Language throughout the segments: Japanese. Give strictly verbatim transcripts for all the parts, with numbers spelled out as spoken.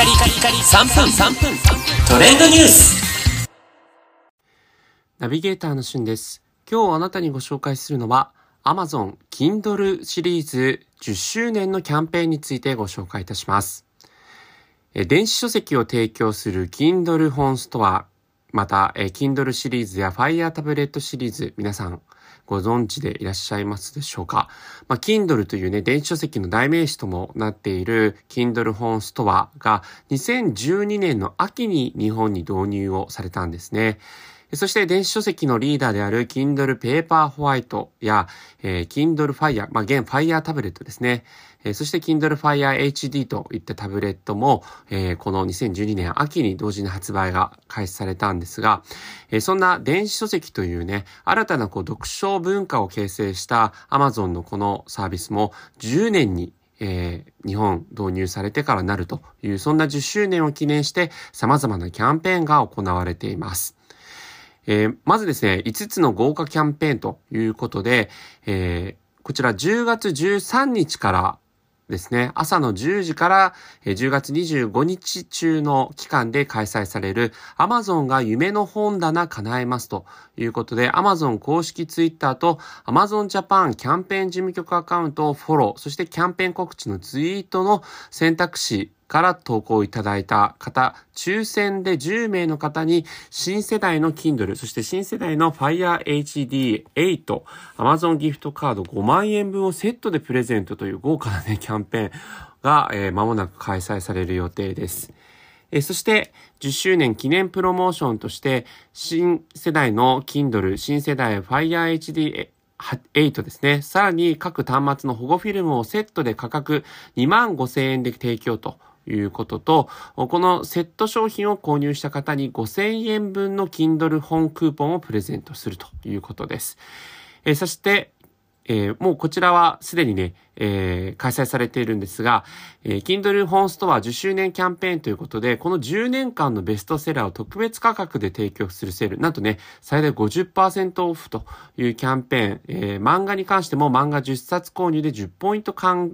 カリカリカリさんぷんトレンドニュースナビゲーターのしゅんです。今日あなたにご紹介するのは Amazon Kindle シリーズじゅっしゅうねんのキャンペーンについてご紹介いたします。電子書籍を提供する Kindle 本ストア、また Kindle シリーズや Fire タブレットシリーズ、皆さんご存知でいらっしゃいますでしょうか。まあ、Kindle というね、電子書籍の代名詞ともなっている Kindle 本ストアがにせんじゅうにねんの秋に日本に導入をされたんですね。そして電子書籍のリーダーである Kindle Paperwhite や、えー、Kindle Fire、まあ、現 Fire タブレットですね。えー、そして Kindle Fire エイチディー といったタブレットも、えー、このにせんじゅうにねん秋に同時に発売が開始されたんですが、えー、そんな電子書籍というね、新たなこう読書文化を形成した Amazon のこのサービスもじゅうねんにえー、日本導入されてからなるという、そんなじゅっしゅうねんを記念して様々なキャンペーンが行われています。えー、まずですね、いつつの豪華キャンペーンということで、えー、こちらじゅうがつじゅうさんにちからですね、朝のじゅうじからじゅうがつにじゅうごにち中の期間で開催される Amazon が夢の本棚叶えますということで、 Amazon 公式ツイッターと Amazon Japan キャンペーン事務局アカウントをフォロー、そしてキャンペーン告知のツイートの選択肢から投稿いただいた方、抽選でじゅうめいの方に新世代の Kindle、そして新世代の Fire エイチディーエイト、Amazon ギフトカードごまんえんぶんをセットでプレゼントという豪華なね、キャンペーンが、えー、間もなく開催される予定です。えー、そしてじゅっしゅうねん記念プロモーションとして、新世代の Kindle、新世代 Fire エイチディーエイト、はちですね。さらに各端末の保護フィルムをセットで価格にまんごせんえんで提供ということと、このセット商品を購入した方にごせんえんぶんの Kindle 本クーポンをプレゼントするということです。えー、そして、えー、もうこちらはすでにね、えー、開催されているんですが、えー、Kindle 本ストアじゅっしゅうねんキャンペーンということで、このじゅうねんかんのベストセラーを特別価格で提供するセール、なんとね、最大 ごじゅっパーセント オフというキャンペーン、えー、漫画に関しても漫画じゅっさつ購入でじゅっポイント還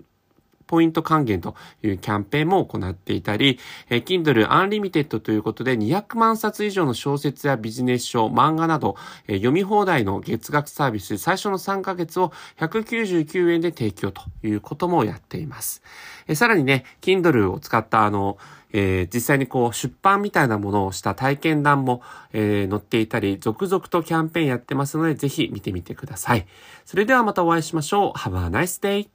ポイント還元というキャンペーンも行っていたり、えー、Kindle Unlimited ということでにひゃくまんさつ以上の小説やビジネス書、漫画など、えー、読み放題の月額サービス、最初のさんかげつをひゃくきゅうじゅうきゅうえんで提供ということもやっています。えー、さらにね、Kindle を使ったあの、えー、実際にこう出版みたいなものをした体験談も、えー、載っていたり、続々とキャンペーンやってますので、ぜひ見てみてください。それではまたお会いしましょう。Have a nice day!